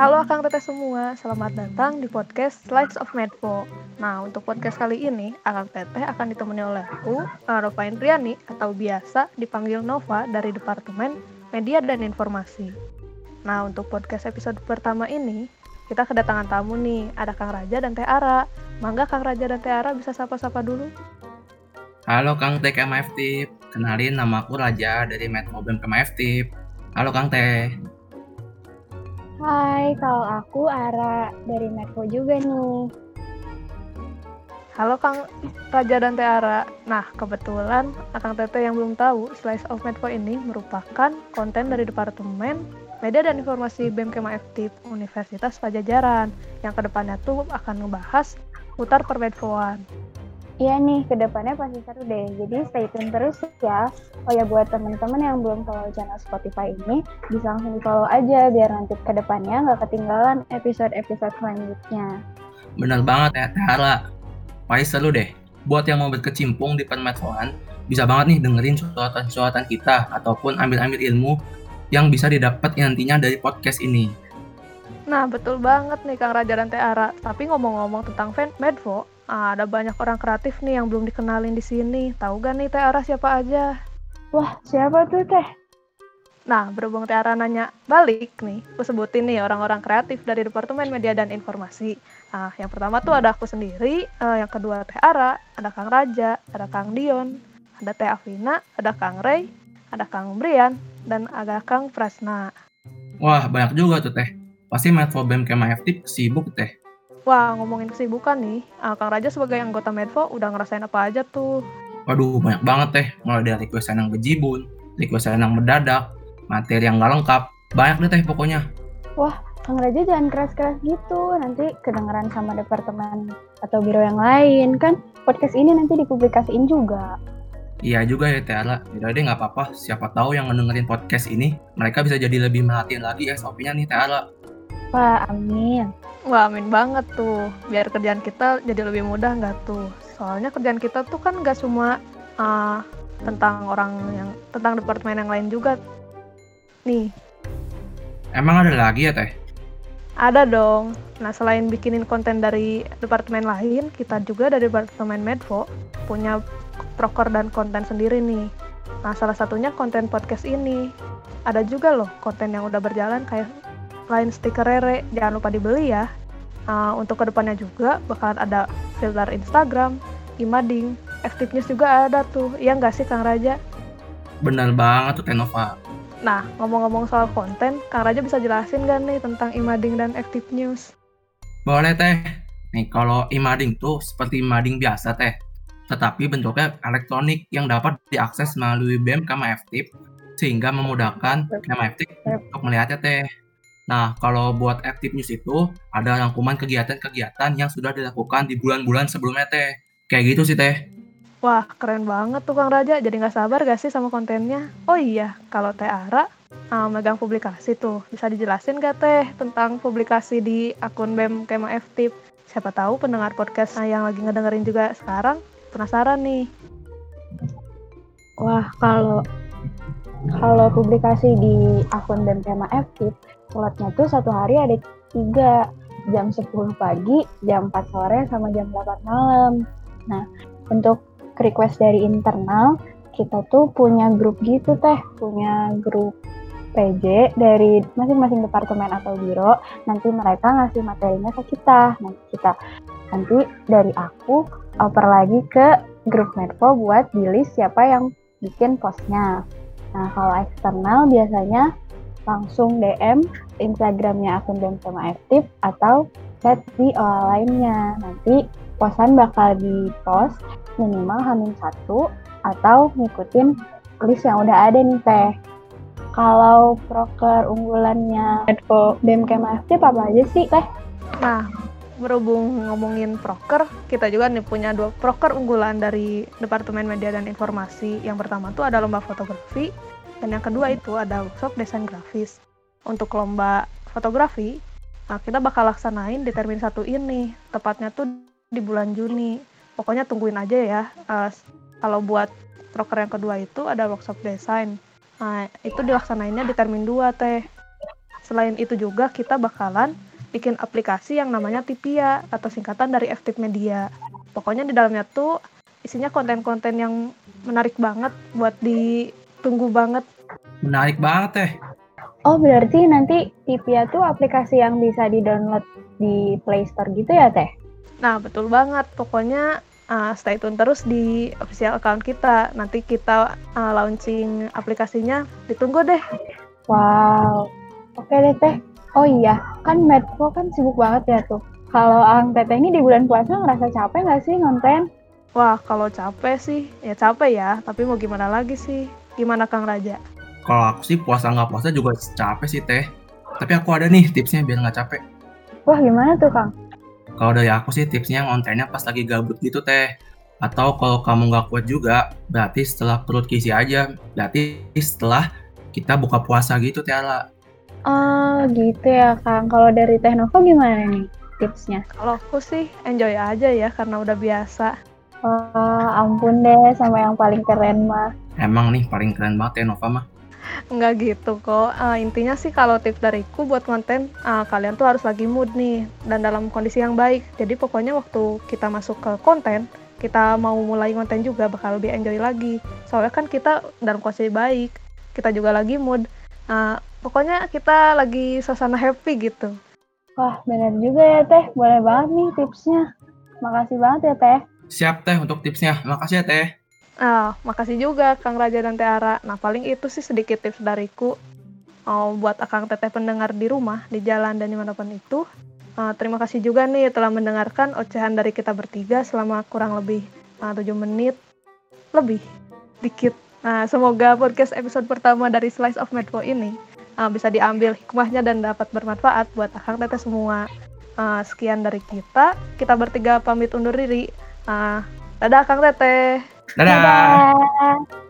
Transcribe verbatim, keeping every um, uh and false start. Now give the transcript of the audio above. Halo Akang Teteh semua, selamat datang di podcast Slides of Medfo. Nah, untuk podcast kali ini, Akang Teteh akan ditemani olehku, Nova Indriani, atau biasa dipanggil Nova dari Departemen Media dan Informasi. Nah, untuk podcast episode pertama ini, kita kedatangan tamu nih, ada Kang Raja dan Teh Ara. Mangga Kang Raja dan Teh Ara bisa sapa-sapa dulu. Halo Kang Teh Kema F T I P, kenalin nama aku Raja dari Medfo B E M Kema F T I P. Halo Kang Teh. Hai, kalau aku Ara dari Medfo juga nih. Halo Kang Raja dan Teh Ara. Nah, kebetulan Akang Teteh yang belum tahu, Slice of Medfo ini merupakan konten dari Departemen Media dan Informasi B E M Kema F T I P Universitas Pajajaran yang kedepannya tuh akan ngebahas putar permedfoan. Iya nih, kedepannya pasti seru deh, jadi stay tune terus ya. Oh ya, buat teman-teman yang belum follow channel Spotify ini, bisa langsung di-follow aja biar nanti kedepannya nggak ketinggalan episode-episode selanjutnya. Bener banget ya, Tara. Pasti seru deh. Buat yang mau berkecimpung di permedfoan, bisa banget nih dengerin curhatan-curhatan kita ataupun ambil-ambil ilmu yang bisa didapat nantinya dari podcast ini. Nah, betul banget nih Kang Raja dan Teh Ara. Tapi ngomong-ngomong tentang fan Medfo, ah, ada banyak orang kreatif nih yang belum dikenalin di sini. Tahu gak nih Teh Ara siapa aja? Wah, siapa tuh Teh? Nah, berhubung Teh Ara nanya balik nih, aku sebutin nih orang-orang kreatif dari Departemen Media dan Informasi. Ah, yang pertama tuh ada aku sendiri, eh, yang kedua Teh Ara, ada Kang Raja, ada Kang Dion, ada Teh Afina, ada Kang Ray, ada Kang Brian, dan ada Kang Prasna. Wah, banyak juga tuh Teh. Pasti Medfo B E M Kema F T I P sibuk Teh. Wah, ngomongin kesibukan nih, ah, Kang Raja sebagai anggota Medfo udah ngerasain apa aja tuh? Waduh, banyak banget Teh. Mulai dari requestan yang bejibun, requestan yang mendadak, materi yang nggak lengkap. Banyak deh Teh pokoknya. Wah, Kang Raja jangan keras-keras gitu. Nanti kedengeran sama departemen atau biro yang lain. Kan podcast ini nanti dipublikasiin juga. Iya juga ya Teh Ara. Yaudah deh, nggak apa-apa. Siapa tahu yang mendengerin podcast ini, mereka bisa jadi lebih merhatiin lagi S O P-nya nih Teh Ara. Wah, amin. Wah, amin banget tuh. Biar kerjaan kita jadi lebih mudah nggak tuh? Soalnya kerjaan kita tuh kan nggak cuma uh, tentang orang yang tentang departemen yang lain juga. Nih. Emang ada lagi ya Teh? Ada dong. Nah, selain bikinin konten dari departemen lain, kita juga dari Departemen Medfo punya proker dan konten sendiri nih. Nah, salah satunya konten podcast ini. Ada juga loh konten yang udah berjalan kayak lain stiker Rere, jangan lupa dibeli ya. Uh, untuk kedepannya juga bakalan ada filter Instagram, Imading, F T I P News juga ada tuh. Iya nggak sih Kang Raja? Benar banget tuh Tenova. Nah, ngomong-ngomong soal konten, Kang Raja bisa jelasin nggak nih tentang Imading dan F T I P News? Boleh Teh. Nih kalau Imading tuh seperti Imading biasa Teh, tetapi bentuknya elektronik yang dapat diakses melalui B E M Kema F T I P sehingga memudahkan Kema F T I P untuk melihatnya Teh. Nah, kalau buat F T I P News itu ada rangkuman kegiatan-kegiatan yang sudah dilakukan di bulan-bulan sebelumnya Teh. Kayak gitu sih Teh. Wah, keren banget tuh Kang Raja. Jadi nggak sabar gak sih sama kontennya? Oh iya, kalau Teh Ara uh, megang publikasi tuh, bisa dijelasin gak Teh tentang publikasi di akun B E M Kema F T I P? Siapa tahu pendengar podcast yang lagi ngedengerin juga sekarang penasaran nih. Wah, kalau kalau publikasi di akun B E M Kema F T I P, slotnya tuh satu hari ada tiga, jam sepuluh pagi, jam empat sore, sama jam delapan malam. Nah, untuk request dari internal, kita tuh punya grup gitu Teh, punya grup P J dari masing-masing departemen atau biro, nanti mereka ngasih materinya ke kita, nanti kita nanti dari aku oper lagi ke grup Medfo buat di list siapa yang bikin postnya. Nah, kalau eksternal biasanya langsung D M Instagramnya akun B E M Kema F T I P atau chat di O L lainnya. Nanti posan bakal di-post minimal hamin satu atau ngikutin list yang udah ada nih Teh. Kalau proker unggulannya B E M Kema F T I P apa aja sih Teh? Nah, berhubung ngomongin proker, kita juga nih punya dua proker unggulan dari Departemen Media dan Informasi. Yang pertama tuh ada lomba fotografi, dan yang kedua itu ada workshop desain grafis. Untuk lomba fotografi, nah kita bakal laksanain di termin satu ini, tepatnya tuh di bulan Juni. Pokoknya tungguin aja ya. Uh, kalau buat proker yang kedua itu ada workshop desain. Nah, itu dilaksanainnya di termin dua Teh. Selain itu juga kita bakalan bikin aplikasi yang namanya Tipia atau singkatan dari F T I P Media. Pokoknya di dalamnya tuh isinya konten-konten yang menarik banget buat ditunggu banget. Menarik banget teh. Oh berarti nanti Tipia tuh aplikasi yang bisa di-download di Play Store gitu ya teh? Nah betul banget, pokoknya uh, stay tune terus di official account kita. Nanti kita uh, launching aplikasinya, ditunggu deh. Wow, oke deh teh. Oh iya, kan Medfo kan sibuk banget ya tuh. Kalau Ang Teteh ini di bulan puasa ngerasa capek gak sih ngonten? Wah kalau capek sih, ya capek ya, tapi mau gimana lagi sih? Gimana Kang Raja? Kalau aku sih puasa nggak puasa juga capek sih teh. Tapi aku ada nih tipsnya biar nggak capek. Wah gimana tuh Kang? Kalau dari aku sih tipsnya ngontennya pas lagi gabut gitu teh. Atau kalau kamu nggak kuat juga, berarti setelah perut kisi aja. Berarti setelah kita buka puasa gitu teh Ala. Oh gitu ya Kang. Kalau dari Teh Nova gimana nih tipsnya? Kalau aku sih enjoy aja ya karena udah biasa. Oh ampun deh sama yang paling keren mah. Emang nih paling keren banget Teh Nova mah. Nggak gitu kok, uh, intinya sih kalau tips dariku buat konten, uh, kalian tuh harus lagi mood nih, dan dalam kondisi yang baik. Jadi pokoknya waktu kita masuk ke konten, kita mau mulai konten juga bakal lebih enjoy lagi. Soalnya kan kita dalam kondisi baik, kita juga lagi mood, uh, pokoknya kita lagi suasana happy gitu. Wah benar juga ya teh, boleh banget nih tipsnya. Makasih banget ya teh. Siap teh untuk tipsnya, makasih ya teh. Ah, makasih juga Kang Raja dan Teh Ara. Nah, paling itu sih sedikit tips dariku. Oh, buat Akang Teteh pendengar di rumah, di jalan, dan dimanapun itu. Uh, terima kasih juga nih telah mendengarkan ocehan dari kita bertiga selama kurang lebih uh, tujuh menit. Lebih, dikit. Nah, semoga podcast episode pertama dari Slides of Medfo ini uh, bisa diambil hikmahnya dan dapat bermanfaat buat Akang Teteh semua. Uh, sekian dari kita. Kita bertiga pamit undur diri. Uh, dadah Akang Teteh. Dadah. Dadah.